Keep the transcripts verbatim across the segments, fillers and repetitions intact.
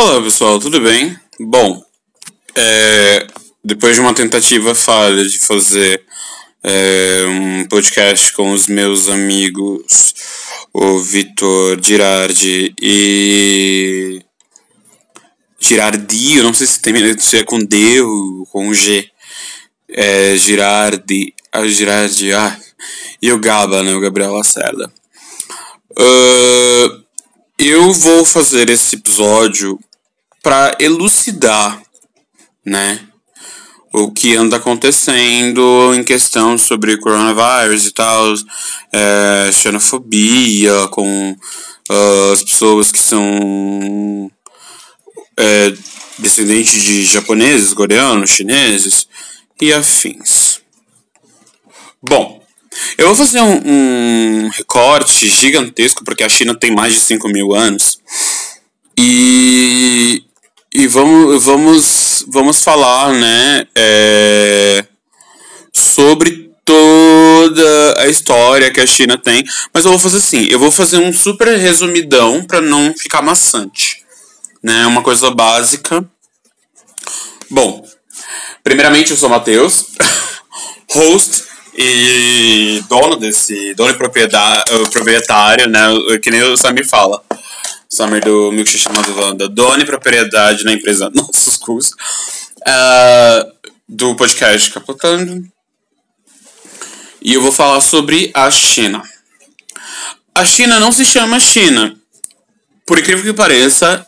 Olá pessoal, tudo bem? Bom, é, depois de uma tentativa falha de fazer é, um podcast com os meus amigos, o Vitor Girardi e... Girardi, eu não sei se, tem, se é com D ou com G, é, Girardi, a Girardi, ah, e o Gaba, né, o Gabriel Acerda. Uh, eu vou fazer esse episódio para elucidar, né, o que anda acontecendo em questão sobre coronavírus e tal, é, xenofobia com uh, as pessoas que são é, descendentes de japoneses, coreanos, chineses e afins. Bom, eu vou fazer um, um recorte gigantesco, porque a China tem mais de cinco mil anos, e, e vamos, vamos, vamos falar, né, é, sobre toda a história que a China tem, mas eu vou fazer assim, eu vou fazer um super resumidão para não ficar maçante, né, uma coisa básica. Bom, primeiramente eu sou o Matheus, host e dono desse, dono e proprietário, né, que nem o Sami fala, o Sami do Milkshake Chamado Wanda, dono e propriedade na empresa Nossos Cursos, uh, do podcast Capotando, e eu vou falar sobre a China. A China não se chama China, por incrível que pareça.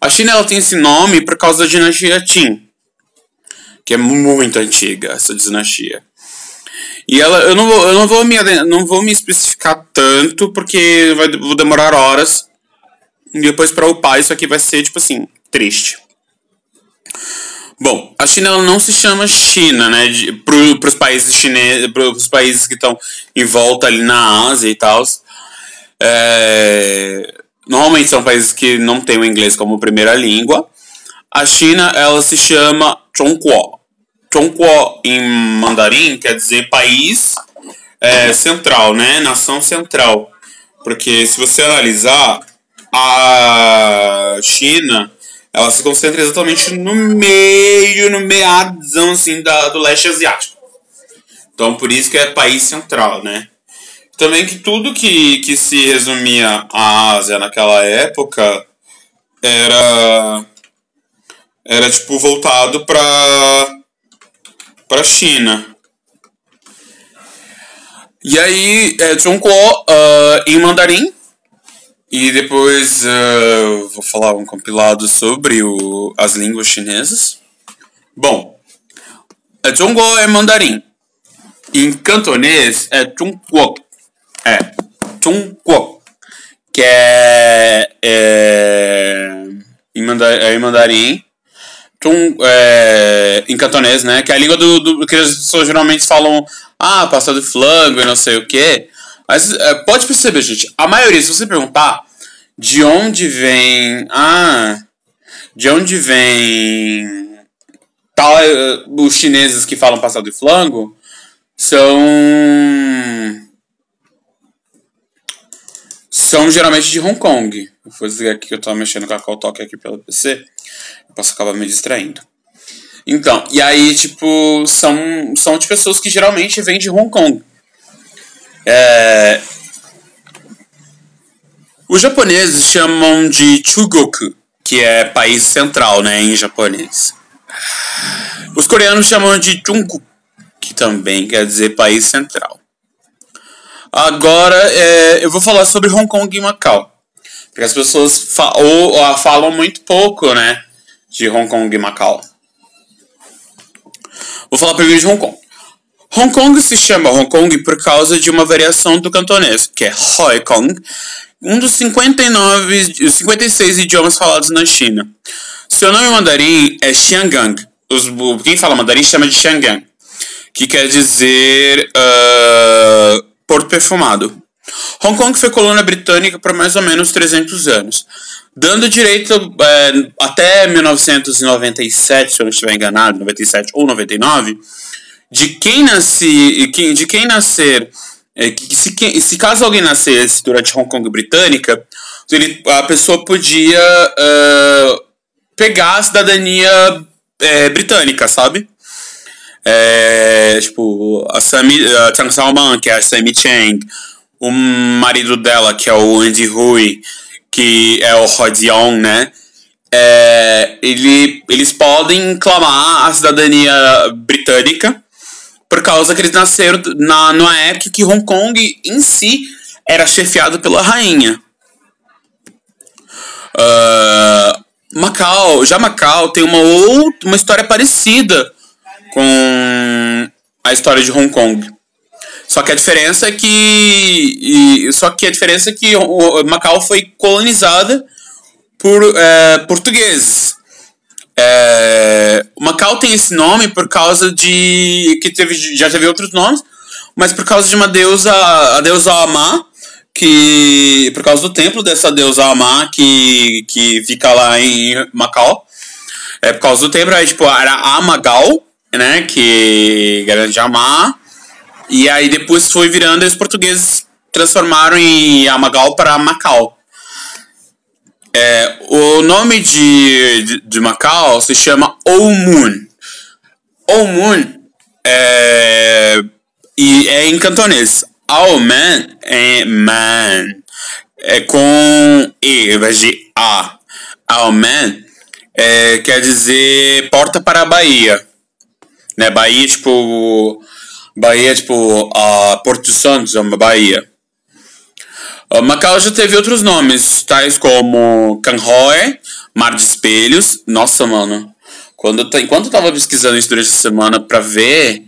A China ela tem esse nome por causa da dinastia Qin, que é muito antiga, essa dinastia. E ela, eu, não vou, eu não, vou me, não vou me especificar tanto, porque vai, vou demorar horas. E depois pra upar isso aqui vai ser, tipo assim, triste. Bom, a China ela não se chama China, né? De, pro, pros países chineses, pros países que estão em volta ali na Ásia e tal. É, normalmente são países que não têm o inglês como primeira língua. A China, ela se chama Zhongguo. Zhongguo em mandarim quer dizer país é, central, né? Nação central. Porque se você analisar, a China, ela se concentra exatamente no meio, no meadão, assim, da, do leste asiático. Então, por isso que é país central, né? Também que tudo que, que se resumia à Ásia naquela época era, era tipo, voltado para... para a China. E aí, é, Zhongguo uh, em mandarim. E depois uh, vou falar um compilado sobre o, as línguas chinesas. Bom, é, Zhongguo é mandarim. Em cantonês é Zhongguo. É, Zhongguo. Que é, é, em mandarim, é em mandarim. Tum, é, em cantonês, né? Que é a língua do, do que as pessoas geralmente falam, ah, pasta de flango e não sei o que. Mas é, pode perceber, gente, a maioria, se você perguntar de onde vem, ah, de onde vem tal, os chineses que falam pasta de flango são são geralmente de Hong Kong. Eu vou dizer aqui que eu tava mexendo com a Call Talk aqui pelo P C. Eu posso acabar me distraindo. Então, e aí, tipo, são, são de pessoas que geralmente vêm de Hong Kong. É... Os japoneses chamam de Chugoku, que é país central, né, em japonês. Os coreanos chamam de Jungkook, que também quer dizer país central. Agora, é, eu vou falar sobre Hong Kong e Macau. Porque as pessoas fa- ou, ou falam muito pouco, né, de Hong Kong e Macau. Vou falar primeiro de Hong Kong. Hong Kong se chama Hong Kong por causa de uma variação do cantonês, que é Hoi Kong, um dos cinquenta e nove, cinquenta e seis idiomas falados na China. Seu nome mandarim é Xianggang. Os, quem fala mandarim chama de Xianggang, que quer dizer uh, Porto Perfumado. Hong Kong foi colônia britânica por mais ou menos trezentos anos, dando direito é, até mil novecentos e noventa e sete, se eu não estiver enganado, noventa e sete ou noventa e nove, de quem nasce, de quem nascer, é, se, quem, se caso alguém nascesse durante Hong Kong britânica, ele, a pessoa podia uh, pegar a cidadania é, britânica, sabe? É, tipo, a, Sami, a Tang Sao Man, que é a Sammy Chang, o marido dela, que é o Andy Hui, que é o Hodion, né? É, ele, eles podem clamar a cidadania britânica por causa que eles nasceram na, numa época que Hong Kong em si era chefiado pela rainha. Uh, Macau, já Macau tem uma outra, uma história parecida com a história de Hong Kong. Só que a diferença é que e, só que a diferença é que o, Macau foi colonizada por é, portugueses. É, Macau tem esse nome por causa de que teve, já teve outros nomes, mas por causa de uma deusa, a deusa Auman, que por causa do templo dessa deusa Auman que que fica lá em Macau, é por causa do templo aí, tipo, era Amagal, né, que era Amá. E aí depois foi virando e os portugueses transformaram em Amagal para Macau. É, o nome de, de, de Macau se chama Auman. Auman é, e é em cantonês. Auman é man. É com E, ao invés de A. Auman é, quer dizer porta para a Bahia. Né? Bahia, tipo... Bahia, tipo, a Porto Santos é uma Bahia. A Macau já teve outros nomes, tais como Kanhoe, Mar de Espelhos. Nossa, mano, quando eu, enquanto eu tava pesquisando isso durante a semana pra ver,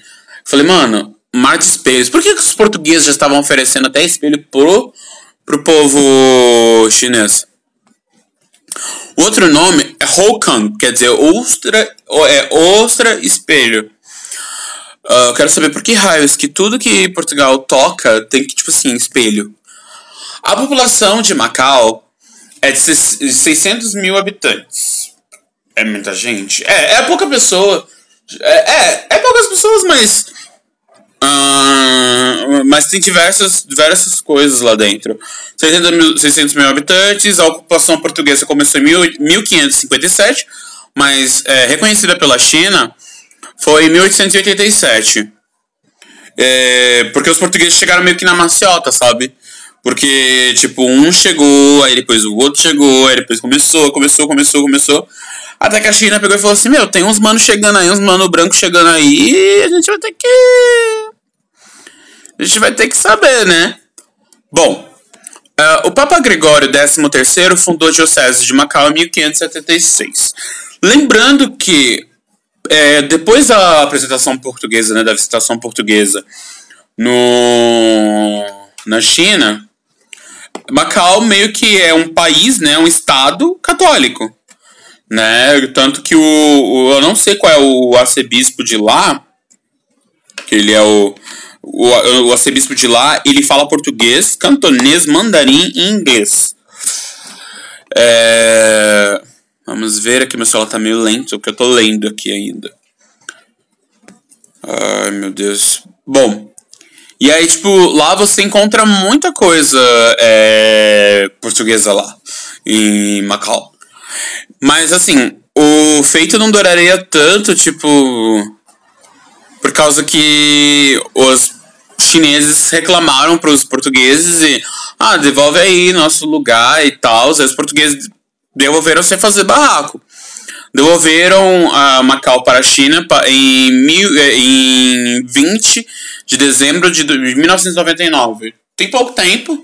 falei, mano, Mar de Espelhos. Por que, que os portugueses já estavam oferecendo até espelho pro, pro povo chinês? Outro nome é Hokang, quer dizer, ostra, é ostra espelho. Uh, eu quero saber por que raios que tudo que Portugal toca tem que, tipo assim, espelho. A população de Macau é de seiscentos mil habitantes. É muita gente? É, é pouca pessoa. É, é, é poucas pessoas, mas... Uh, mas tem diversas, diversas coisas lá dentro. seiscentos mil habitantes, a ocupação portuguesa começou em mil quinhentos e cinquenta e sete, mas é reconhecida pela China... Foi em mil oitocentos e oitenta e sete. É, porque os portugueses chegaram meio que na maciota, sabe? Porque, tipo, um chegou, aí depois o outro chegou, aí depois começou, começou, começou, começou. Até que a China pegou e falou assim, meu, tem uns manos chegando aí, uns manos brancos chegando aí, a gente vai ter que... A gente vai ter que saber, né? Bom, uh, o Papa Gregório décimo terceiro fundou a Diocese de Macau em mil quinhentos e setenta e seis. Lembrando que... É, depois da apresentação portuguesa, né, da visitação portuguesa no, na China, Macau meio que é um país, né, um estado católico, né, tanto que o, o eu não sei qual é o arcebispo de lá, que ele é o, o, o arcebispo de lá, ele fala português, cantonês, mandarim e inglês. É... Vamos ver aqui, meu celular tá meio lento, porque eu tô lendo aqui ainda. Ai, meu Deus. Bom, e aí, tipo, lá você encontra muita coisa é, portuguesa lá, em Macau. Mas, assim, o feito não duraria tanto, tipo... Por causa que os chineses reclamaram pros portugueses e... Ah, devolve aí nosso lugar e tal. Os portugueses... Devolveram sem fazer barraco. Devolveram a Macau para a China em, mil, em vinte de dezembro de mil novecentos e noventa e nove. Tem pouco tempo,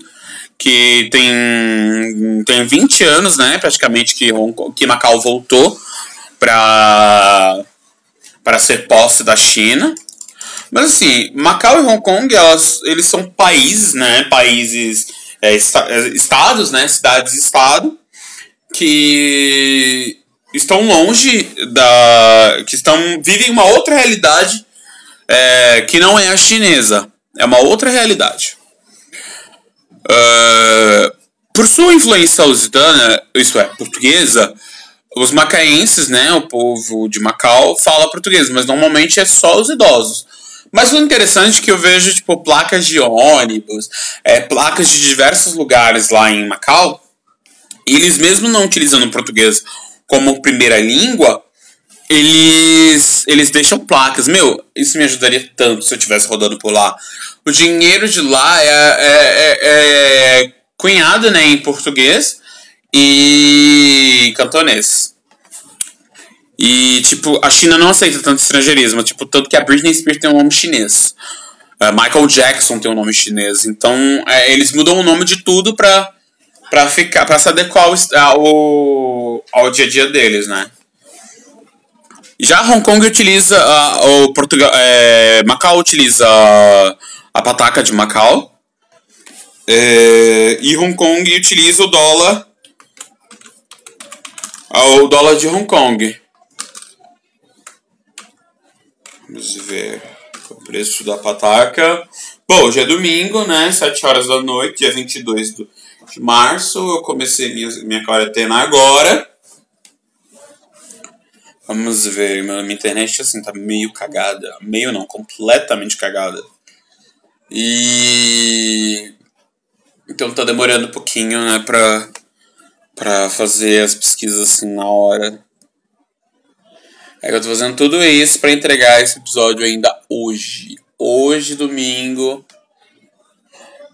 que tem, tem vinte anos, né, praticamente, que, Hong Kong, que Macau voltou para para ser posse da China. Mas assim, Macau e Hong Kong, elas, eles são países, né, países, é, estados, né, cidades-estado, que estão longe da... que estão, vivem uma outra realidade é, que não é a chinesa. É uma outra realidade. Uh, por sua influência lusitana, isso é, portuguesa, os macaenses, né, o povo de Macau, fala português, mas normalmente é só os idosos. Mas o interessante é que eu vejo tipo, placas de ônibus, é, placas de diversos lugares lá em Macau, eles mesmo não utilizando o português como primeira língua, eles, eles deixam placas. Meu, isso me ajudaria tanto se eu estivesse rodando por lá. O dinheiro de lá é, é, é, é cunhado, né, em português e cantonês. E, tipo, a China não aceita tanto estrangeirismo. Tipo, tanto que a Britney Spears tem um nome chinês. Uh, Michael Jackson tem um nome chinês. Então, é, eles mudam o nome de tudo pra, pra, ficar, pra se adequar ao, ao, ao dia a dia deles, né? Já Hong Kong utiliza... Uh, o Portugal, é, Macau utiliza a, a pataca de Macau. É, e Hong Kong utiliza o dólar... O dólar de Hong Kong. Vamos ver o preço da pataca. Bom, hoje é domingo, né? sete horas da noite, dia vinte e dois de março. Eu comecei minha, minha quarentena agora. Vamos ver, minha internet assim tá meio cagada. Meio não, completamente cagada. E... Então tá demorando um pouquinho, né? Pra, pra fazer as pesquisas assim na hora. É que eu tô fazendo tudo isso pra entregar esse episódio ainda hoje. Hoje, domingo.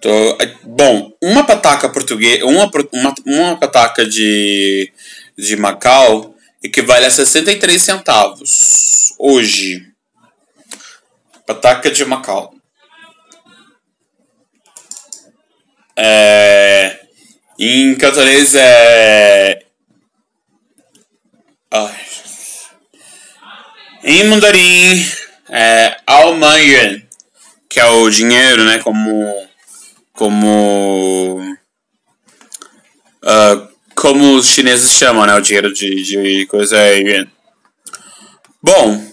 Tô... Bom, uma pataca portuguesa. Uma, uma, uma pataca de, de Macau equivale a sessenta e três centavos. Hoje. Pataca de Macau. É... Em cantonês é. Ai. Em mandarim é Auman, que é o dinheiro, né? Como. Como. Uh, como os chineses chamam, né? O dinheiro de, de coisa é yuan. Bom.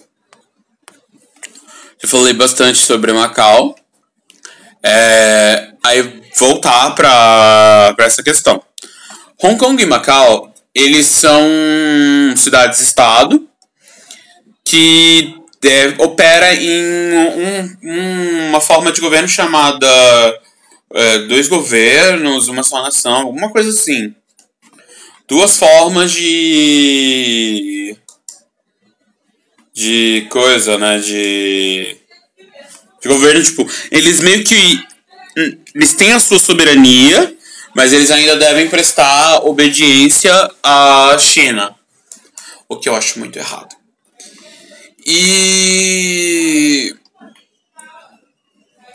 Eu falei bastante sobre Macau. É, aí voltar para essa questão. Hong Kong e Macau, eles são cidades-estado que é, opera em um, um, uma forma de governo chamada é, dois governos, uma só nação, alguma coisa assim. Duas formas de de coisa, né, de de governo, tipo, eles meio que eles têm a sua soberania, mas eles ainda devem prestar obediência à China, o que eu acho muito errado. E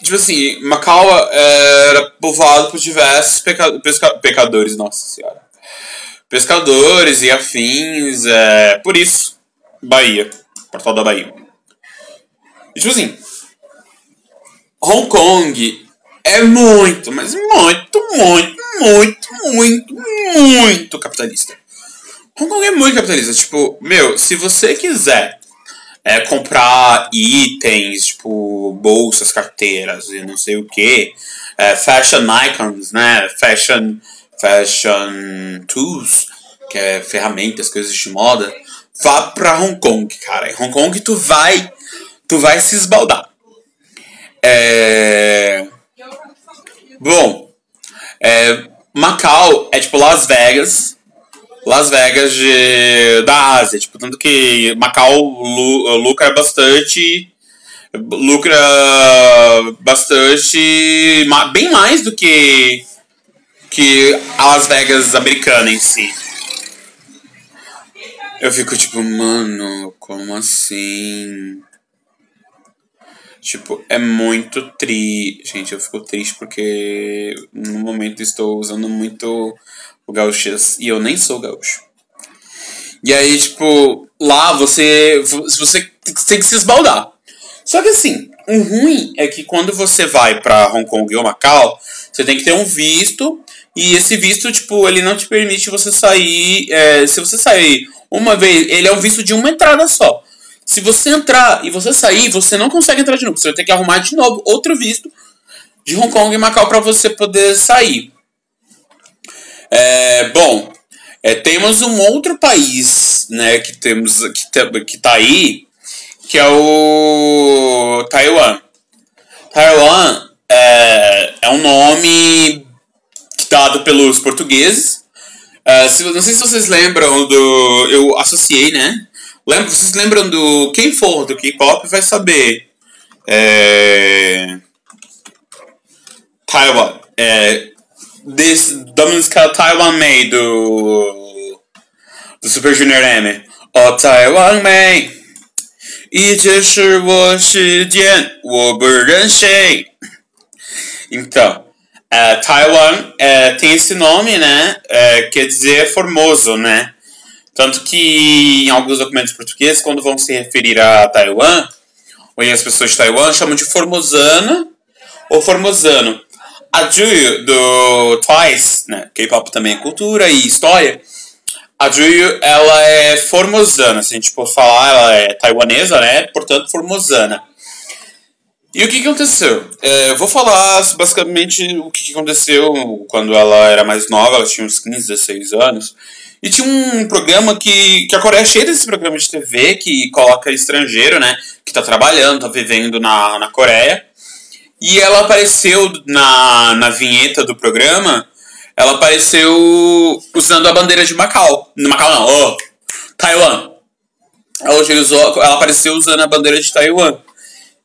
tipo assim, Macau era povoado por diversos peca... pesca... pecadores, nossa senhora, pescadores e afins, é... por isso Bahia, portal da Bahia. E tipo assim, Hong Kong é muito, mas muito, muito, muito, muito, muito capitalista. Hong Kong é muito capitalista. Tipo, meu, se você quiser é, comprar itens, tipo, bolsas, carteiras e não sei o que, é, fashion icons, né, fashion, fashion tools, que é ferramentas, coisas de moda, vá pra Hong Kong, cara. Em Hong Kong tu vai, tu vai se esbaldar. É... Bom, é... Macau é tipo Las Vegas, Las Vegas de... da Ásia, tipo, tanto que Macau lu... lucra bastante, lucra bastante, bem mais do que, que a Las Vegas americana em si. Eu fico tipo, mano, como assim? Tipo, é muito tri... Gente, eu fico triste porque no momento estou usando muito o gauchês e eu nem sou gaúcho. E aí, tipo, lá você, você tem que se esbaldar. Só que assim, o ruim é que quando você vai pra Hong Kong ou Macau, você tem que ter um visto. E esse visto, tipo, ele não te permite você sair... É, se você sair uma vez, ele é um visto de uma entrada só. Se você entrar e você sair, você não consegue entrar de novo. Você vai ter que arrumar de novo outro visto de Hong Kong e Macau para você poder sair. É, bom, é, temos um outro país, né, que temos que, te, que tá aí, que é o Taiwan. Taiwan é, é um nome dado pelos portugueses. Uh, se, não sei se vocês lembram do... Eu associei, né? Lembra, vocês lembram do... Quem for do K-pop vai saber. É... Taiwan. É... This Dominus Taiwan May do... Do Super Junior M. Oh, Taiwan May. Então, é, Taiwan é, tem esse nome, né? É, quer dizer formoso, né? Tanto que em alguns documentos portugueses, quando vão se referir a Taiwan, ou as pessoas de Taiwan chamam de formosana ou formosano. A Tzuyu do Twice, né? K-pop também é cultura e história. A Tzuyu, ela é formosana, se a gente for falar, ela é taiwanesa, né? Portanto, formosana. E o que, que aconteceu? É, eu vou falar basicamente o que, que aconteceu quando ela era mais nova, ela tinha uns quinze, dezesseis anos. E tinha um programa que, que a Coreia é cheia desse programa de T V que coloca estrangeiro, né? Que tá trabalhando, tá vivendo na, na Coreia. E ela apareceu na, na vinheta do programa... Ela apareceu usando a bandeira de Macau. No Macau não, oh, Taiwan. Ela, utilizou, ela apareceu usando a bandeira de Taiwan.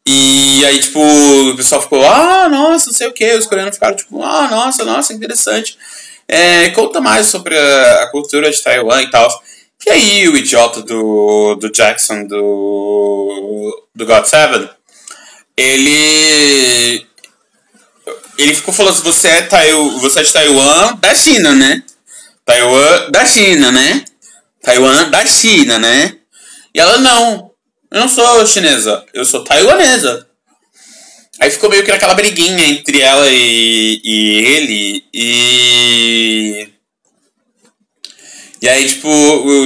E aí, tipo, o pessoal ficou, ah, nossa, não sei o que. Os coreanos ficaram, tipo, ah, nossa, nossa, interessante. É, conta mais sobre a, a cultura de Taiwan e tal. E aí, o idiota do, do Jackson, do, do God Seven, ele... Ele ficou falando assim, você é, taiu, você é de Taiwan da China, né? Taiwan da China, né? Taiwan da China, né? E ela, não, eu não sou chinesa, eu sou taiwanesa. Aí ficou meio que aquela briguinha entre ela e, e ele. E... E aí, tipo,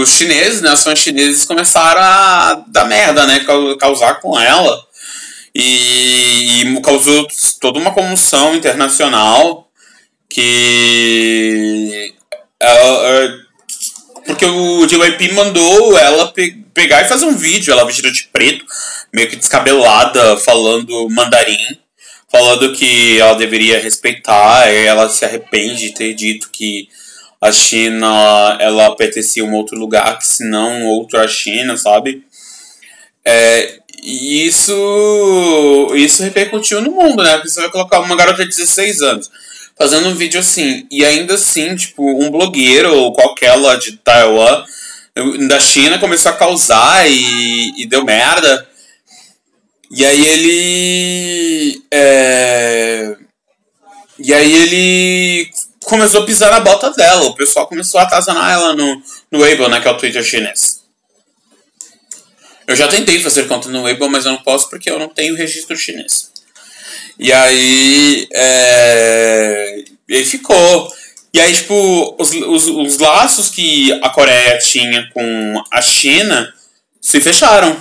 os chineses, né? Os fãs chineses começaram a dar merda, né? Causar com ela. E, e causou toda uma comoção internacional que ela, porque o J Y P mandou ela pe- pegar e fazer um vídeo, ela vestida de preto, meio que descabelada, falando mandarim, falando que ela deveria respeitar, e ela se arrepende de ter dito que a China ela pertencia a um outro lugar, que se não outro a China, sabe? É... E isso, isso repercutiu no mundo, né? Porque você vai colocar uma garota de dezesseis anos fazendo um vídeo assim. E ainda assim, tipo, um blogueiro ou qualquer lá de Taiwan, da China, começou a causar e, e deu merda. E aí ele... É... E aí ele começou a pisar na bota dela. O pessoal começou a atazanar ela no, no Weibo, né? Que é o Twitter chinês. Eu já tentei fazer conta no Ibo, mas eu não posso porque eu não tenho registro chinês. E aí... É... Ele ficou. E aí, tipo, os, os, os laços que a Coreia tinha com a China se fecharam.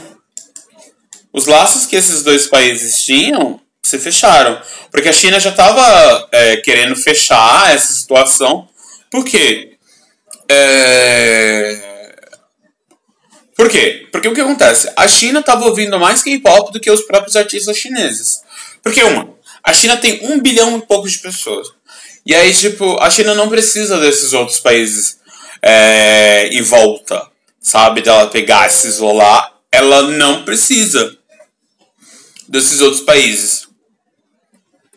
Os laços que esses dois países tinham se fecharam. Porque a China já estava é, querendo fechar essa situação. Por quê? É... Por quê? Porque o que acontece? A China estava ouvindo mais K-pop do que os próprios artistas chineses. Porque, uma, a China tem um bilhão e pouco de pessoas. E aí, tipo, a China não precisa desses outros países é, em volta, sabe? Dela pegar e se isolar. Ela não precisa desses outros países.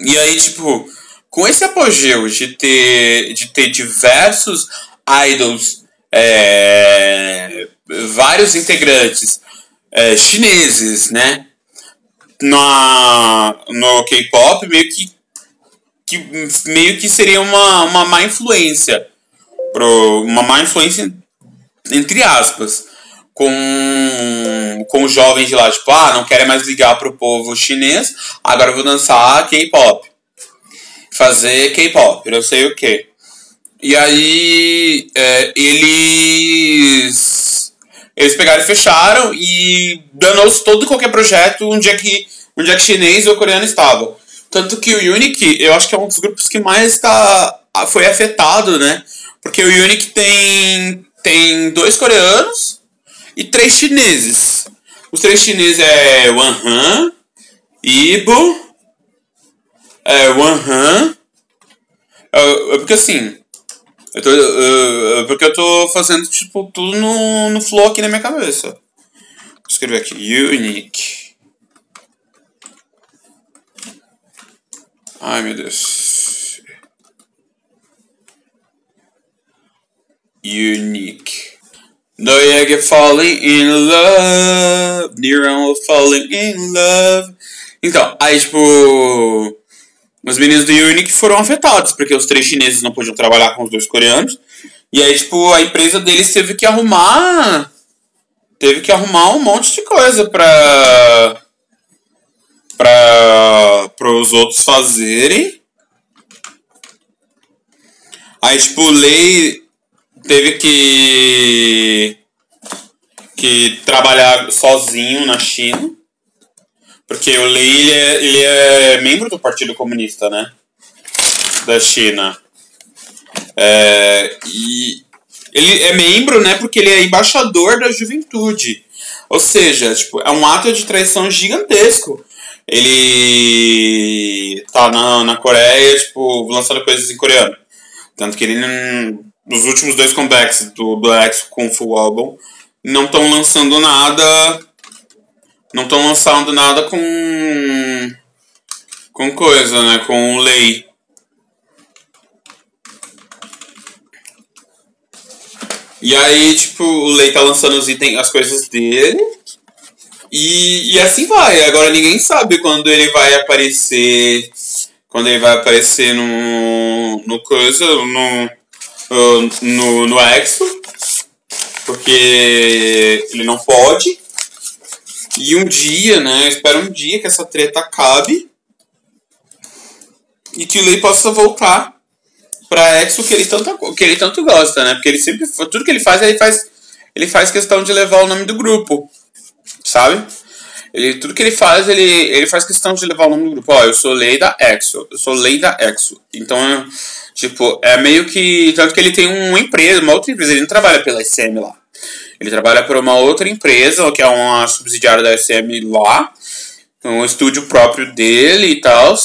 E aí, tipo, com esse apogeu de ter, de ter diversos idols... É, vários integrantes é, chineses, né, na, no K-pop, meio que, que, meio que seria uma, uma má influência, pro, uma má influência, entre aspas, com, com os jovens de lá, tipo, ah, não querem mais ligar pro povo chinês, agora eu vou dançar K-pop, fazer K-pop, não sei o que. E aí é, eles, eles pegaram e fecharam e danou-se todo e qualquer projeto onde é que, onde é que chinês ou coreano estava. Tanto que o UNIQ, eu acho que é um dos grupos que mais tá, foi afetado, né? Porque o UNIQ tem, tem dois coreanos e três chineses. Os três chineses é Wanhan, Ibo, é Wanhan, é porque assim... Eu tô, uh, porque eu tô fazendo, tipo, tudo no, no flow aqui na minha cabeça. Vou escrever aqui. UNIQ. Ai, meu Deus. UNIQ. No Yag falling in love. Neron falling in love. Então, aí, tipo... Os meninos do UNIQ foram afetados, porque os três chineses não podiam trabalhar com os dois coreanos. E aí, tipo, a empresa deles teve que arrumar... Teve que arrumar um monte de coisa pra... Pra... Pros outros fazerem. Aí, tipo, o Lei teve que... Que trabalhar sozinho na China. Porque o Lei, ele é, ele é membro do Partido Comunista, né? Da China. É, e ele é membro, né? Porque ele é embaixador da juventude. Ou seja, tipo, é um ato de traição gigantesco. Ele tá na, na Coreia, tipo, lançando coisas em coreano. Tanto que ele, nos últimos dois comebacks do Black com Full Album, não estão lançando nada... Não estão lançando nada com... Com coisa, né? Com Lei. E aí, tipo, o Lei tá lançando os itens, as coisas dele. E, e assim vai. Agora ninguém sabe quando ele vai aparecer... Quando ele vai aparecer no... No coisa... No... No, no, no Exo. Porque ele não pode... E um dia, né, eu espero um dia que essa treta acabe e que o Lei possa voltar pra Exo, que ele tanto, que ele tanto gosta, né, porque ele sempre, tudo que ele faz, ele faz, ele faz questão de levar o nome do grupo, sabe? Ele, tudo que ele faz, ele, ele faz questão de levar o nome do grupo. Ó, eu sou Lei da Exo, eu sou Lei da Exo. Então, eu, tipo, é meio que, tanto que ele tem uma empresa, uma outra empresa, ele não trabalha pela S M lá. Ele trabalha para uma outra empresa, que é uma subsidiária da S M lá. Um estúdio próprio dele e tal.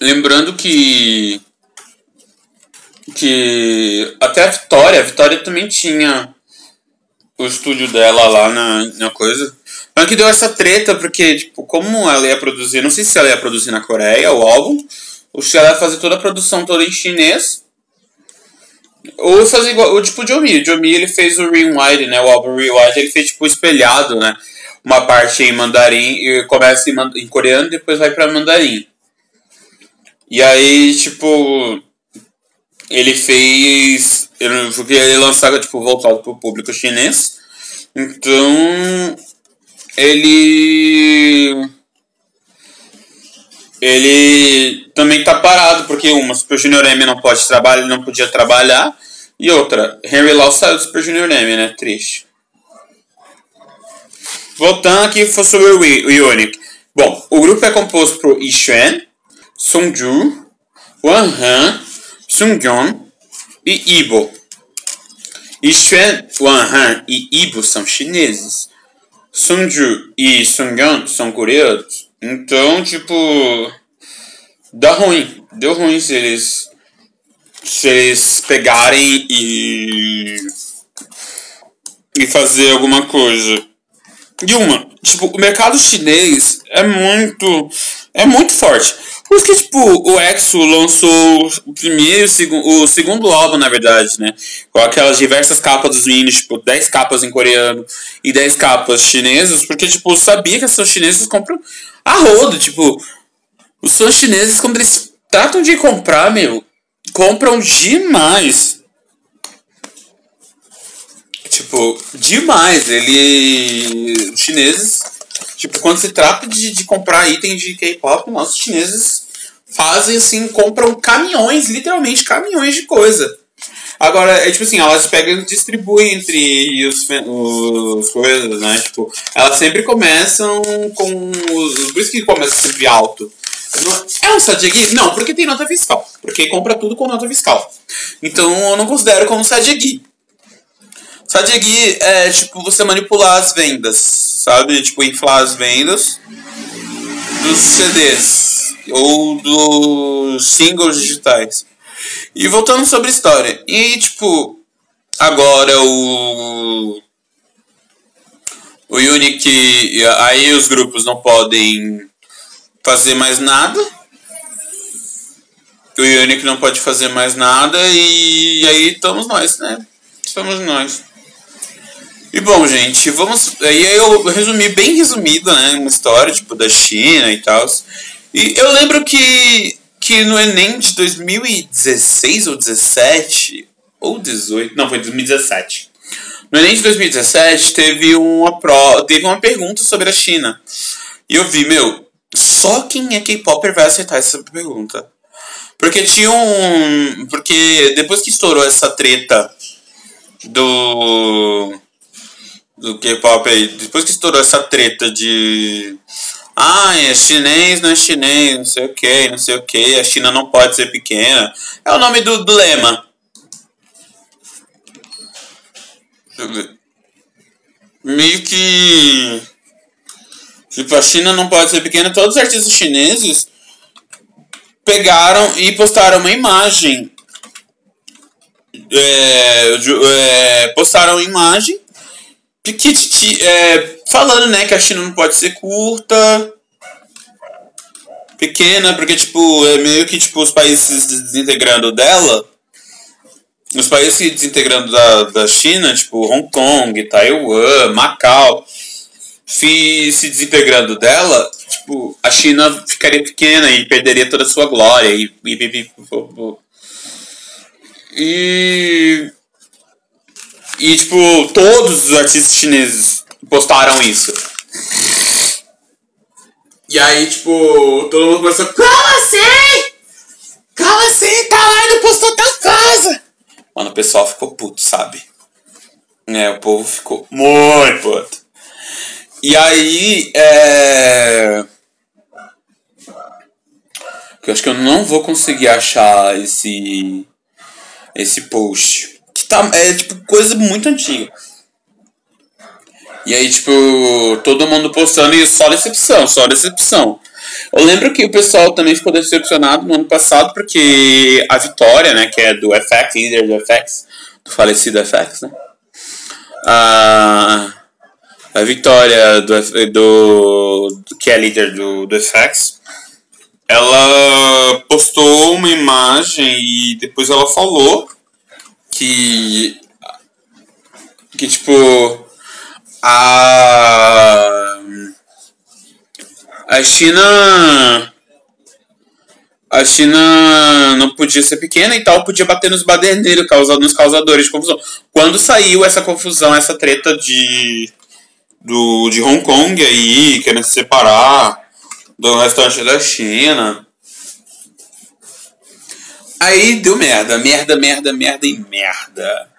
Lembrando que... Que... Até a Vitória. A Vitória também tinha o estúdio dela lá na, na coisa. Mas que deu essa treta, porque, tipo, como ela ia produzir... Não sei se ela ia produzir na Coreia o álbum. Ou se ela ia fazer toda a produção toda em chinês. Ou fazer igual, ou tipo o Jomi, o Jomi ele fez o Rewind, né, o álbum Rewind, ele fez tipo espelhado, né, uma parte em mandarim, e começa em, mand- em coreano e depois vai pra mandarim. E aí, tipo, ele fez, ele, porque ele lançava, tipo, voltado pro público chinês, então, ele... Ele também tá parado, porque uma, Super Junior M não pode trabalhar, ele não podia trabalhar. E outra, Henry Lau saiu do Super Junior M, né? Triste. Voltando aqui sobre o UNIQ. Bom, o grupo é composto por Yixuan, Sungju, Wanhan, Sungyeon e Ibo. Yixuan, Wanhan e Ibo são chineses. Sungju e Sungyeon são coreanos. Então, tipo, dá ruim, deu ruim se eles, se eles pegarem e, e fazer alguma coisa. E uma, tipo, o mercado chinês é muito, é muito forte. Porque, tipo, o Exo lançou o primeiro, o, seg- o segundo álbum, na verdade, né? Com aquelas diversas capas dos meninos, tipo, dez capas em coreano e dez capas chinesas. Porque, tipo, eu sabia que as fãs chinesas compram a rodo, tipo... Os fãs chineses, quando eles tratam de comprar, meu, compram demais. Tipo, demais. Ele... Os chineses... Tipo, quando se trata de, de comprar item de K-pop, nossos chineses fazem assim, compram caminhões, literalmente caminhões de coisa. Agora, é tipo assim, elas pegam e distribuem entre os, os coisas, né? Tipo, elas sempre começam com os... Por isso que começa sempre alto. É um sadegui? Não, porque tem nota fiscal. Porque compra tudo com nota fiscal. Então, eu não considero como sadegui. Sadegui é, tipo, você manipular as vendas, sabe? Tipo, inflar as vendas dos C Ds ou dos singles digitais. E voltando sobre a história. E, tipo, agora o... O UNIQ... Aí os grupos não podem fazer mais nada. O UNIQ não pode fazer mais nada. E aí estamos nós, né? Estamos nós. E, bom, gente, vamos... E aí eu resumi, bem resumida, né? Uma história, tipo, da China e tal. E eu lembro que... que no Enem de dois mil e dezesseis ou dezessete ou dezoito, não, foi dois mil e dezessete. No Enem de dois mil e dezessete teve uma pro, teve uma pergunta sobre a China. E eu vi, meu, só quem é K-popper vai acertar essa pergunta. Porque tinha um, porque depois que estourou essa treta do do K-pop aí, depois que estourou essa treta de ah, é chinês, não é chinês, não sei o que, não sei o que, a China não pode ser pequena. É o nome do, do lema. Deixa eu ver. Meio que... Tipo, a China não pode ser pequena. Todos os artistas chineses pegaram e postaram uma imagem. É, é, postaram uma imagem. Que, que, é, falando, né, que a China não pode ser curta, pequena, porque, tipo, é meio que, tipo, os países desintegrando dela, os países que desintegrando da, da China, tipo, Hong Kong, Taiwan, Macau, se, se desintegrando dela, tipo, a China ficaria pequena e perderia toda a sua glória e... e, e, e E, tipo, todos os artistas chineses postaram isso. E aí, tipo, todo mundo começou... Como assim? Como assim? Tá lá e não postou tal coisa? Mano, o pessoal ficou puto, sabe? É, o povo ficou muito puto. E aí, é... Eu acho que eu não vou conseguir achar esse... Esse post... Que tá, é tipo coisa muito antiga. E aí, tipo, todo mundo postando e só decepção, só decepção. Eu lembro que o pessoal também ficou decepcionado no ano passado, porque a Vitória, né, que é do F X, líder do F X, do falecido F X, né? A, a Vitória do, do, que é líder do, do F X, ela postou uma imagem e depois ela falou. Que, que tipo, a, a China, a China não podia ser pequena e tal, podia bater nos baderneiros, causa, nos causadores de confusão. Quando saiu essa confusão, essa treta de, do, de Hong Kong aí, querendo se separar do restante da China... Aí deu merda, merda, merda, merda e merda.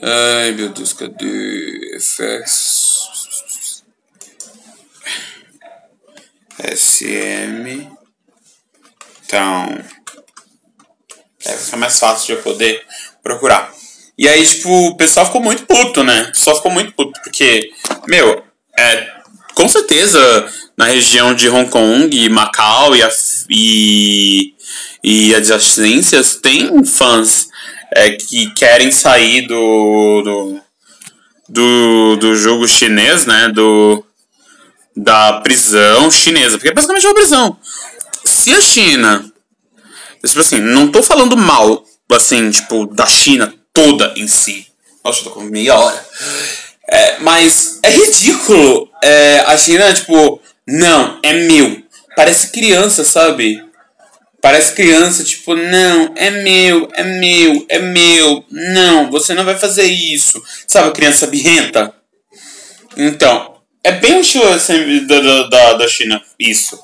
Ai, meu Deus, cadê? F X. S M. Então. É, fica mais fácil de eu poder procurar. E aí, tipo, o pessoal ficou muito puto, né? O pessoal ficou muito puto, porque, meu, é, com certeza, na região de Hong Kong e Macau e a. E, E as adjacências tem fãs é, que querem sair do do, do do jogo chinês, né? Do, da prisão chinesa. Porque é basicamente uma prisão. Se a China... Tipo assim, não tô falando mal, assim, tipo, da China toda em si. Nossa, eu tô com meia hora. É, mas é ridículo. É, a China, tipo, não, é meu. Parece criança, sabe? Parece criança, tipo, não, é meu, é meu, é meu, não, você não vai fazer isso. Sabe, criança birrenta? Então, é bem o show da, da, da China, isso.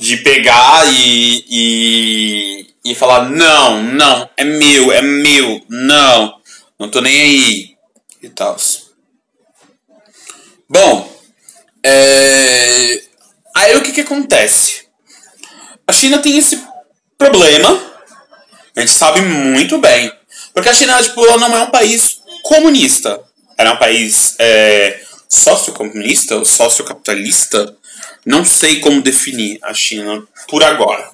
De pegar e, e, e falar, não, não, é meu, é meu, não, não tô nem aí. E tal. Bom, é... aí o que que acontece? A China tem esse... problema, a gente sabe muito bem, porque a China, tipo, ela não é um país comunista, ela é um país é, sociocomunista ou sociocapitalista, não sei como definir a China por agora,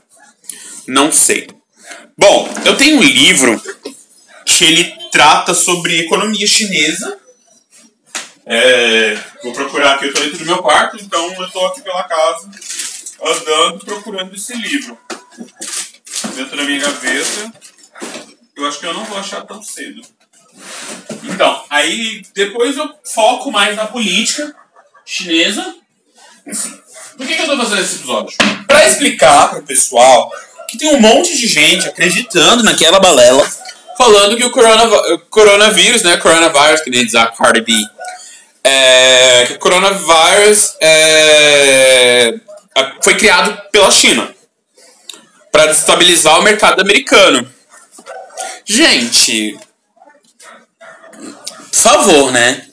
não sei, Bom, eu tenho um livro que ele trata sobre economia chinesa. É, vou procurar aqui, eu estou dentro do meu quarto, então eu estou aqui pela casa andando, procurando esse livro. Dentro da minha gaveta, eu acho que eu não vou achar tão cedo. Então, aí depois eu foco mais na política chinesa. Assim, por que, que eu estou fazendo esse episódio? Para explicar para o pessoal que tem um monte de gente acreditando naquela balela, falando que o coronav- coronavírus, né, coronavírus, que nem diz a Cardi B, é, que o coronavírus é, foi criado pela China para desestabilizar o mercado americano. Gente, por favor, né?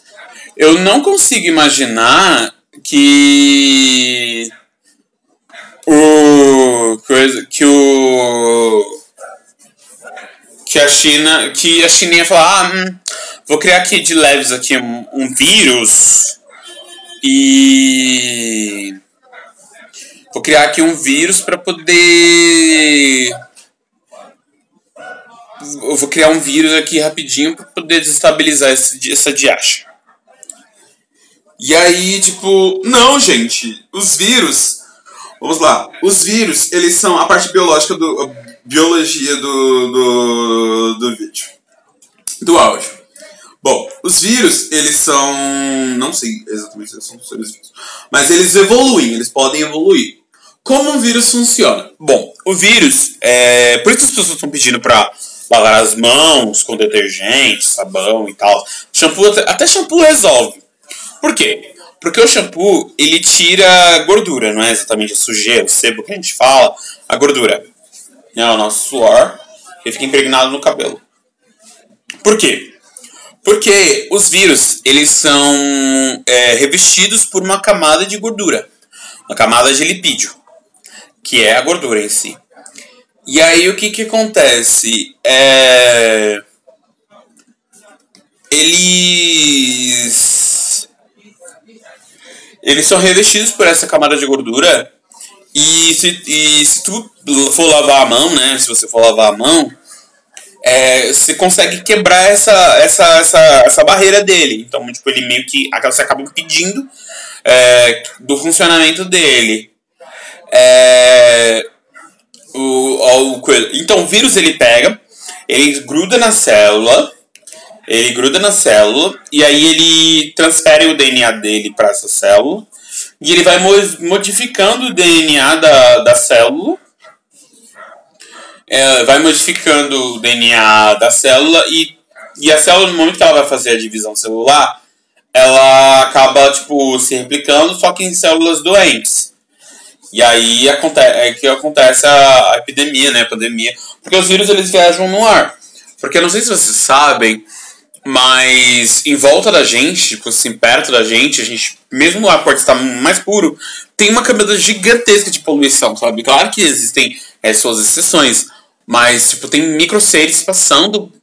Eu não consigo imaginar que o coisa que o que a China que a China ia falar, ah, hum, vou criar aqui de leves aqui um, um vírus e vou criar aqui um vírus para poder eu vou criar um vírus aqui rapidinho para poder desestabilizar esse, essa diacha. E aí, tipo, não, gente, os vírus, vamos lá, os vírus, eles são a parte biológica do, biologia do, do, do vídeo, do áudio. Bom, os vírus, eles são, não sei exatamente se são seres vivos, mas eles evoluem, eles podem evoluir. Como um vírus funciona? Bom, o vírus, é, por isso que as pessoas estão pedindo pra lavar as mãos com detergente, sabão e tal, shampoo, até, até shampoo resolve. Por quê? Porque o shampoo, ele tira gordura, não é exatamente a sujeira, o sebo que a gente fala, a gordura. É o nosso suor, que fica impregnado no cabelo. Por quê? Porque os vírus, eles são é, revestidos por uma camada de gordura, uma camada de lipídio, que é a gordura em si. E aí o que que acontece? É... Eles... Eles são revestidos por essa camada de gordura e se, e se tu for lavar a mão, né, se você for lavar a mão, é, você consegue quebrar essa, essa, essa, essa barreira dele. Então, tipo, ele meio que você acaba impedindo é, do funcionamento dele. É, o, o, então, o vírus ele pega, ele gruda na célula. Ele gruda na célula e aí ele transfere o D N A dele para essa célula e ele vai modificando o D N A da, da célula, é, vai modificando o D N A da célula e, e a célula, no momento que ela vai fazer a divisão celular, ela acaba tipo, se replicando, só que em células doentes. E aí acontece, é que acontece a, a epidemia, né, a pandemia, porque os vírus eles viajam no ar. Porque eu não sei se vocês sabem, mas em volta da gente, tipo assim, perto da gente, a gente, mesmo o ar pode estar mais puro, tem uma camada gigantesca de poluição, sabe? Claro que existem é, suas exceções, mas tipo, tem microseres passando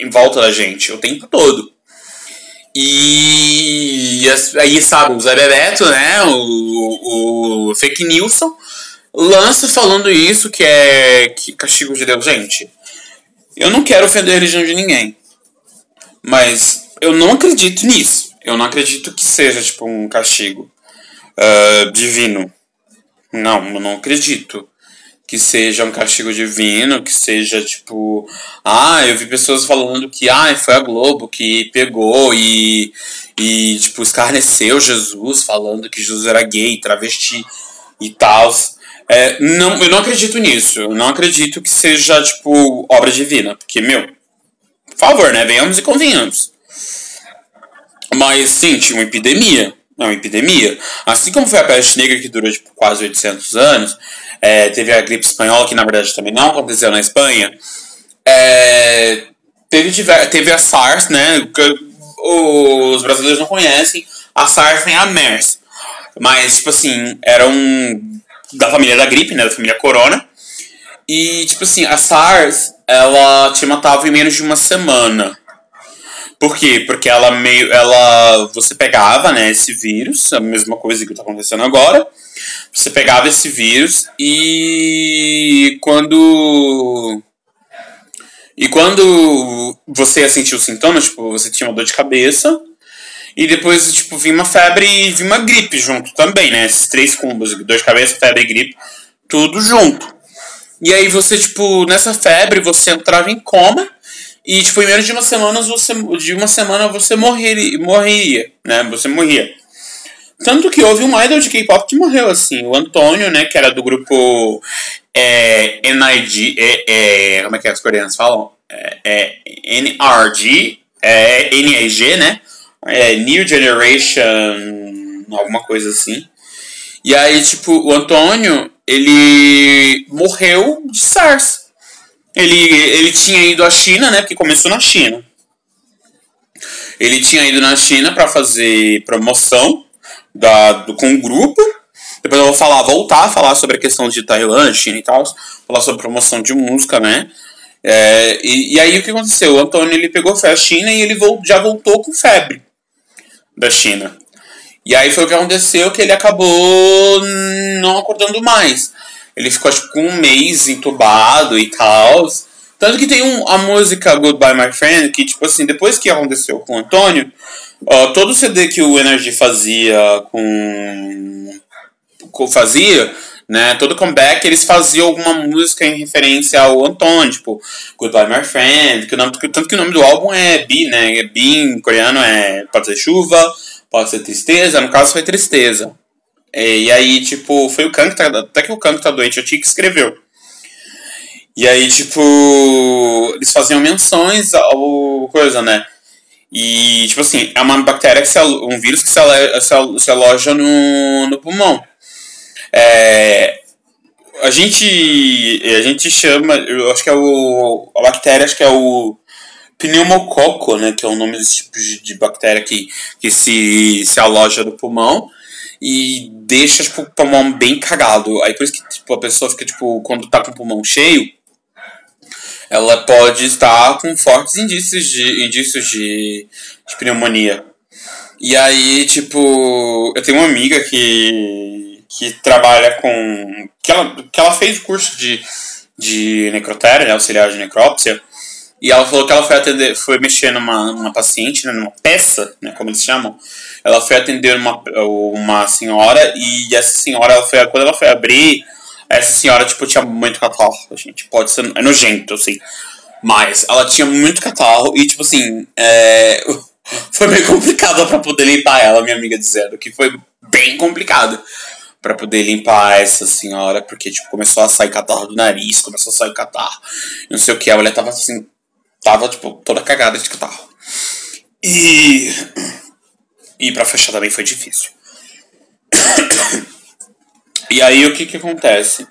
em volta da gente o tempo todo. E aí, sabe, o Zé Bebeto, né? O, o Fake Nilson lança falando isso, que é que castigo de Deus, gente. Eu não quero ofender a religião de ninguém, mas eu não acredito nisso. Eu não acredito que seja tipo um castigo uh, divino. Não, eu não acredito que seja um castigo divino, que seja tipo... Ah, eu vi pessoas falando que ah, foi a Globo que pegou e, e tipo, escarneceu Jesus, falando que Jesus era gay, travesti e tal. É, não, eu não acredito nisso, eu não acredito que seja, tipo, obra divina, porque, meu, por favor, né, venhamos e convenhamos. Mas, sim, tinha uma epidemia, é uma epidemia, assim como foi a peste negra que durou, tipo, quase oitocentos anos, é, teve a gripe espanhola, que na verdade também não aconteceu na Espanha, é, teve, diver- teve a SARS, né, os brasileiros não conhecem, a SARS nem a MERS, mas, tipo assim, era um... da família da gripe, né, da família Corona. E, tipo assim, a SARS, ela te matava em menos de uma semana. Por quê? Porque ela meio... ela você pegava, né, esse vírus, a mesma coisa que tá acontecendo agora. Você pegava esse vírus e... Quando... E quando você sentiu os sintomas, tipo, você tinha uma dor de cabeça, e depois, tipo, vinha uma febre e vinha uma gripe junto também, né? Esses três combos, dor de cabeça, febre e gripe, tudo junto. E aí você, tipo, nessa febre, você entrava em coma, e, tipo, em menos de uma semana você, de uma semana você morreria, morria, né? Você morria. Tanto que houve um idol de K-pop que morreu, assim. O Antônio, né, que era do grupo é, N R G... É, é, como é que as coreanas falam? É, é, N R G... É, N R G, né? É, New Generation... Alguma coisa assim. E aí, tipo, o Antônio, ele morreu de SARS. Ele, ele tinha ido à China, né? Porque começou na China. Ele tinha ido na China pra fazer promoção... Da, do, com o grupo. Depois eu vou falar, voltar a falar sobre a questão de Tailândia, China e tal, falar sobre promoção de música, né? É, e, e aí o que aconteceu? O Antônio, ele pegou fé à China e ele vol- já voltou com febre da China. E aí foi o que aconteceu, que ele acabou não acordando mais. Ele ficou tipo com um mês entubado e tal. Tanto que tem um, a música Goodbye My Friend, que tipo assim, depois que aconteceu com o Antônio, Uh, todo o C D que o N R G fazia com, com fazia, né, todo comeback eles faziam alguma música em referência ao Antônio, tipo Goodbye My Friend, que o nome, tanto que o nome do álbum é Bean, né, é Bean, em coreano é, pode ser chuva, pode ser tristeza, no caso foi tristeza. E, e aí, tipo, foi o Kank, tá, até que o Kank tá doente, eu tinha que escreveu. E aí, tipo, eles faziam menções ao coisa, né. E, tipo assim, é uma bactéria, que se alo- um vírus que se, alo- se aloja no, no pulmão. É, a, gente, a gente chama, eu acho que é o... A bactéria, acho que é o pneumococo, né? Que é o nome desse tipo de, de bactéria que, que se, se aloja no pulmão. E deixa, tipo, o pulmão bem cagado. Aí por isso que tipo, a pessoa fica, tipo, quando tá com o pulmão cheio... Ela pode estar com fortes indícios de, indícios de, de pneumonia. E aí, tipo... Eu tenho uma amiga que, que trabalha com... Que ela, que ela fez curso de, de necrotéria, né, auxiliar de necrópsia. E ela falou que ela foi atender... Foi mexer numa, numa paciente, né, numa peça, né, como eles chamam. Ela foi atender uma, uma senhora. E essa senhora, ela foi, quando ela foi abrir... Essa senhora, tipo, tinha muito catarro, gente. Pode ser... É nojento, assim. Mas ela tinha muito catarro e, tipo assim... É... Foi meio complicado pra poder limpar ela, minha amiga dizendo. Que foi bem complicado pra poder limpar essa senhora. Porque, tipo, começou a sair catarro do nariz. Começou a sair catarro. Não sei o que. A mulher tava, assim... Tava, tipo, toda cagada de catarro. E... E pra fechar também foi difícil. E aí o que que acontece?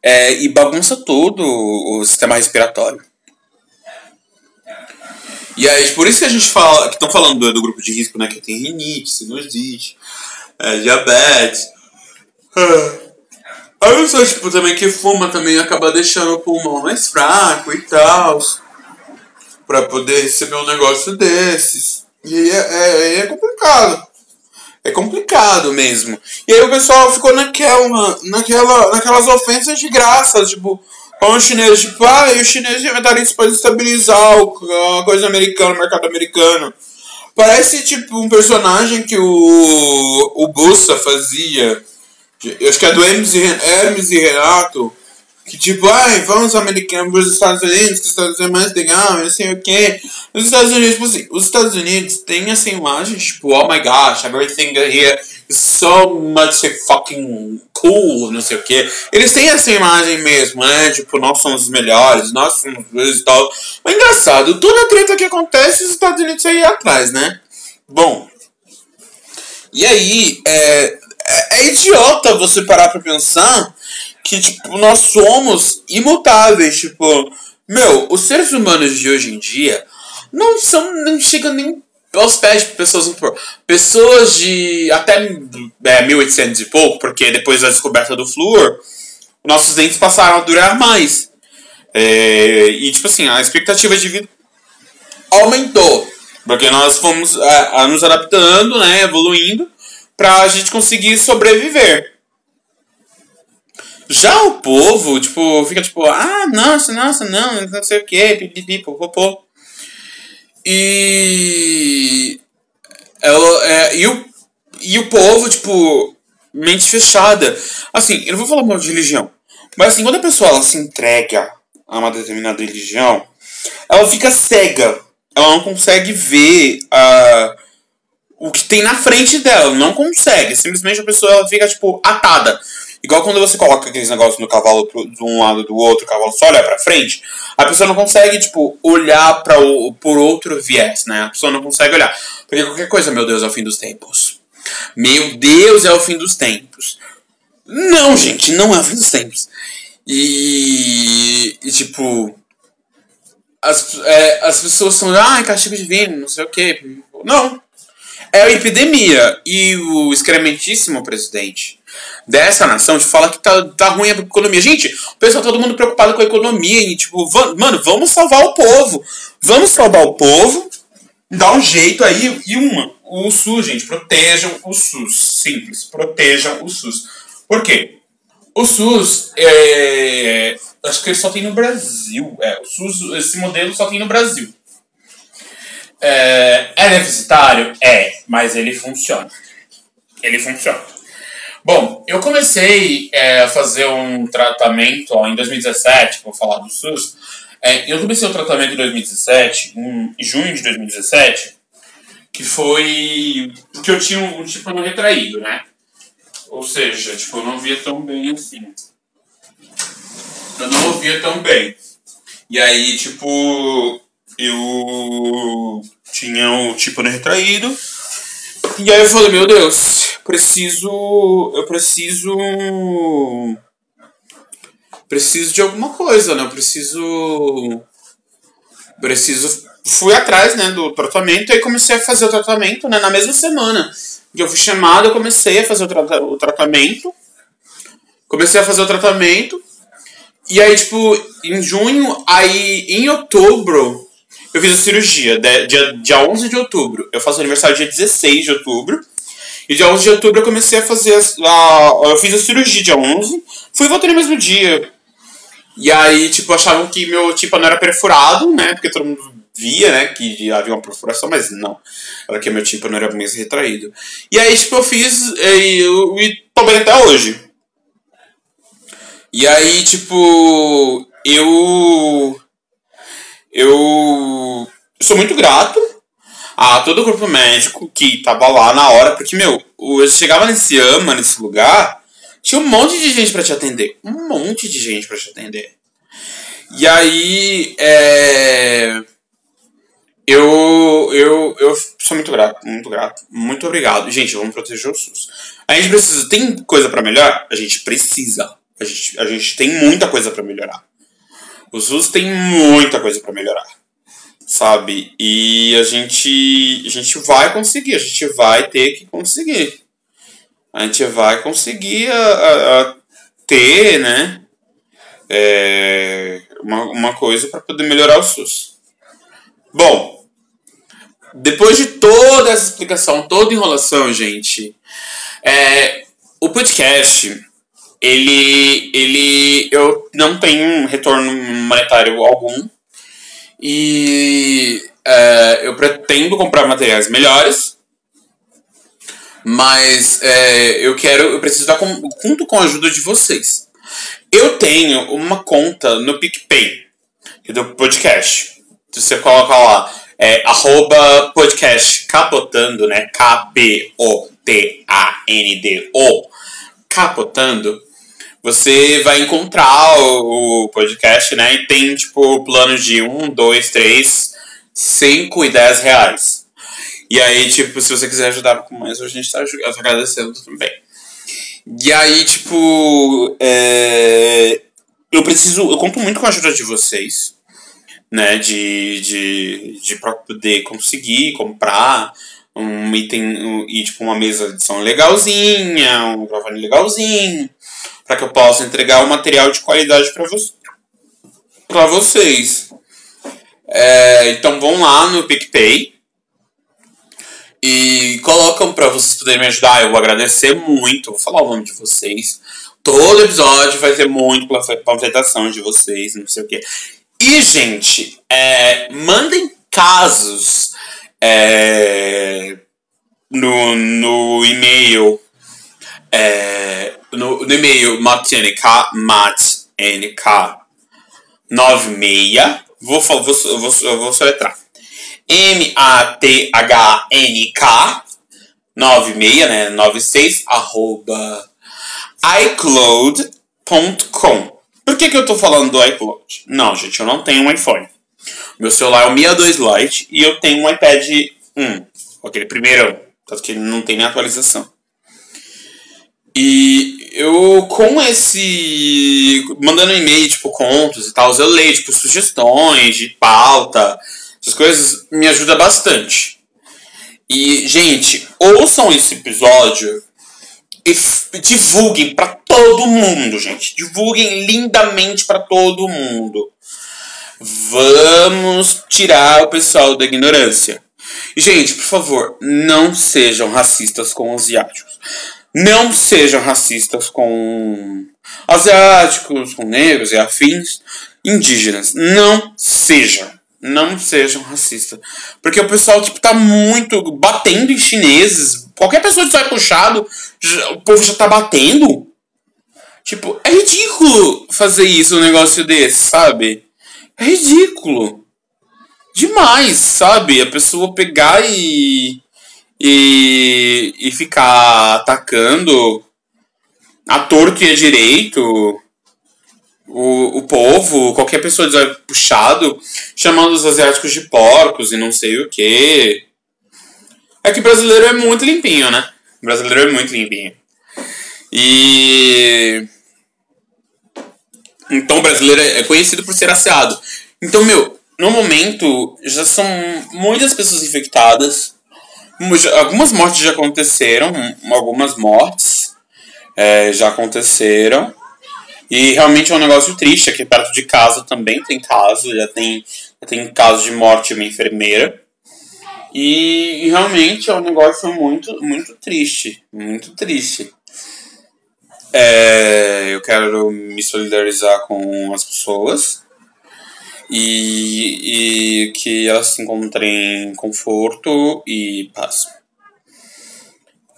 É, e bagunça todo o sistema respiratório. E aí, por isso que a gente fala, que estão falando do, do grupo de risco, né? Que tem rinite, sinusite, é, diabetes. É. Aí eu sou, tipo, também que fuma também acaba deixando o pulmão mais fraco e tal. Pra poder receber um negócio desses. E aí é, é, é complicado. É complicado mesmo. E aí o pessoal ficou naquela, naquela, naquelas ofensas de graça, tipo, com o chinês, tipo, ah, e o chinês inventaram isso pra estabilizar a coisa americana, o mercado americano. Parece, tipo, um personagem que o, o Bussa fazia, eu acho que é do Hermes e, Hermes e Renato, que tipo, ai, vamos americanos para os Estados Unidos, que os Estados Unidos é mais legal, não sei o que. Os Estados Unidos, tipo assim, os Estados Unidos têm essa imagem, tipo, oh my gosh, everything here is so much fucking cool, não sei o que. Eles têm essa imagem mesmo, né, tipo, nós somos os melhores, nós somos os e tal. Mas engraçado, toda a treta que acontece, os Estados Unidos aí atrás, né? Bom, e aí, é, é, é idiota você parar pra pensar... Que, tipo, nós somos imutáveis, tipo... Meu, os seres humanos de hoje em dia não são... Não chegam nem aos pés de pessoas... Pessoas de até é, mil e oitocentos e pouco, porque depois da descoberta do flúor, nossos dentes passaram a durar mais. É, e, tipo assim, a expectativa de vida aumentou. Porque nós fomos a, a nos adaptando, né, evoluindo, pra gente conseguir sobreviver. Já o povo, tipo, fica tipo, ah, nossa, nossa, não, não sei o que, pipipi, popopô. E... Ela, é, e, o, e o povo, tipo, mente fechada. Assim, eu não vou falar mal de religião, mas assim, quando a pessoa ela se entrega a uma determinada religião, ela fica cega. Ela não consegue ver uh, o que tem na frente dela. Não consegue. Simplesmente a pessoa ela fica, tipo, atada. Igual quando você coloca aqueles negócios no cavalo pro, de um lado do outro, o cavalo só olha pra frente. A pessoa não consegue, tipo, olhar pra, por outro viés, né? A pessoa não consegue olhar. Porque qualquer coisa, meu Deus, é o fim dos tempos. Meu Deus, é o fim dos tempos. Não, gente, não é o fim dos tempos. E, e tipo... As, é, as pessoas são, ah, castigo divino, não sei o que. Não. É a epidemia. E o excrementíssimo presidente dessa nação te fala que tá, tá ruim a economia. Gente, o pessoal, todo mundo preocupado com a economia. E tipo, va- mano, vamos salvar o povo. Vamos salvar o povo. Dá um jeito aí. E uma, o SUS, gente. Protejam o SUS. Simples. Protejam o SUS. Por quê? O SUS é... Acho que ele só tem no Brasil. É, o SUS, esse modelo só tem no Brasil. É, é deficitário? É, mas ele funciona. Ele funciona. Bom, eu comecei é, a fazer um tratamento ó, em dois mil e dezessete, vou falar do SUS. É, eu comecei o tratamento em dois mil e dezessete, em junho de dois mil e dezessete, que foi porque eu tinha um, um tipo de retraído, né? Ou seja, tipo, eu não via tão bem assim. Eu não ouvia tão bem. E aí, tipo, eu tinha o tipo retraído. E aí eu falei, meu Deus, preciso. Eu preciso. Preciso de alguma coisa, né? Eu preciso. Preciso. Fui atrás, né, do tratamento. E aí comecei a fazer o tratamento, né? Na mesma semana que eu fui chamado, eu comecei a fazer o, tra- o tratamento. Comecei a fazer o tratamento. E aí, tipo, em junho, aí em outubro, eu fiz a cirurgia, de, dia, dia onze de outubro. Eu faço aniversário dia dezesseis de outubro. E dia onze de outubro eu comecei a fazer, a, a, eu fiz a cirurgia dia onze, fui voltar no mesmo dia. E aí, tipo, achavam que meu tipo não era perfurado, né, porque todo mundo via, né, que havia uma perfuração, mas não. Era que meu tipo não era mesmo retraído. E aí, tipo, eu fiz e, eu, e tô bem até hoje. E aí, tipo, eu, eu sou muito grato a todo o corpo médico que tava lá na hora, porque, meu, eu chegava nesse AMA, nesse lugar, tinha um monte de gente pra te atender, um monte de gente pra te atender. E aí, é, eu, eu, eu sou muito grato, muito grato, muito obrigado. Gente, vamos proteger o SUS. A gente precisa, tem coisa pra melhor? A gente precisa. A gente, a gente tem muita coisa pra melhorar. O SUS tem muita coisa pra melhorar. Sabe? E a gente, a gente vai conseguir. A gente vai ter que conseguir. A gente vai conseguir a, a, a ter, né? É, uma, uma coisa pra poder melhorar o SUS. Bom. Depois de toda essa explicação, toda enrolação, gente. É, o podcast... Ele, ele, eu não tenho retorno monetário algum e é, eu pretendo comprar materiais melhores, mas é, eu quero, eu preciso dar com, junto com a ajuda de vocês. Eu tenho uma conta no PicPay, que é do podcast. Você coloca lá, é, arroba podcast capotando, né, K P O T A N D O, capotando. Você vai encontrar o podcast, né? E tem, tipo, planos de um, dois, três, cinco e dez reais. E aí, tipo, se você quiser ajudar com mais, a gente tá agradecendo também. E aí, tipo, é... eu preciso... Eu conto muito com a ajuda de vocês, né? De, de, de pra poder conseguir comprar um item um, e, tipo, uma mesa de edição legalzinha, um microfone legalzinho... Para que eu possa entregar um material de qualidade para vo- para vocês. É, então vão lá no PicPay e colocam pra vocês poderem me ajudar. Eu vou agradecer muito, vou falar o nome de vocês. Todo episódio vai ser muito pela apresentação de vocês, não sei o quê. E, gente, é, mandem casos é, no, no e-mail. É, no, no e-mail matnk matnk noventa e seis. Vou, vou, vou, vou soletrar. M A T H N K noventa e seis, né? noventa e seis, arroba i cloud ponto com. Por que que eu tô falando do iCloud? Não, gente, eu não tenho um iPhone. Meu celular é o sessenta e dois Lite e eu tenho um iPad um. Aquele primeiro, tanto que ele não tem nem atualização. E eu, com esse... mandando e-mail, tipo, contos e tal, eu leio, tipo, sugestões de pauta. Essas coisas me ajudam bastante. E, gente, ouçam esse episódio... e divulguem pra todo mundo, gente. Divulguem lindamente pra todo mundo. Vamos tirar o pessoal da ignorância. Gente, por favor, não sejam racistas com asiáticos. Não sejam racistas com asiáticos, com negros e afins. Indígenas, não sejam. Não sejam racistas. Porque o pessoal, tipo, tá muito batendo em chineses. Qualquer pessoa que sai puxado, já, o povo já tá batendo. Tipo, é ridículo fazer isso, um negócio desse, sabe? É ridículo. Demais, sabe? A pessoa pegar e... E, e ficar atacando a torto e a direito... O, o povo, qualquer pessoa de olho puxado, chamando os asiáticos de porcos e não sei o que. É que brasileiro é muito limpinho, né? O brasileiro é muito limpinho. E... então o brasileiro é conhecido por ser asseado. Então, meu, no momento, já são muitas pessoas infectadas. Algumas mortes já aconteceram. Algumas mortes é, já aconteceram. E realmente é um negócio triste, aqui perto de casa também tem caso, já tem, já tem caso de morte de uma enfermeira. E, e realmente é um negócio muito, muito triste, muito triste. É, eu quero me solidarizar com as pessoas e, e que elas se encontrem conforto e paz.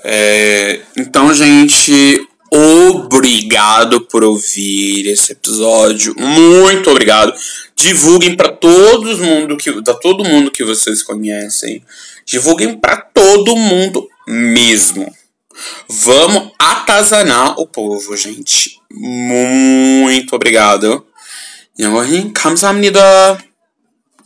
É, então, gente... obrigado por ouvir esse episódio. Muito obrigado. Divulguem para todo mundo que, da todo mundo que vocês conhecem. Divulguem para todo mundo mesmo. Vamos atazanar o povo, gente. Muito obrigado. E agora, 감사합니다.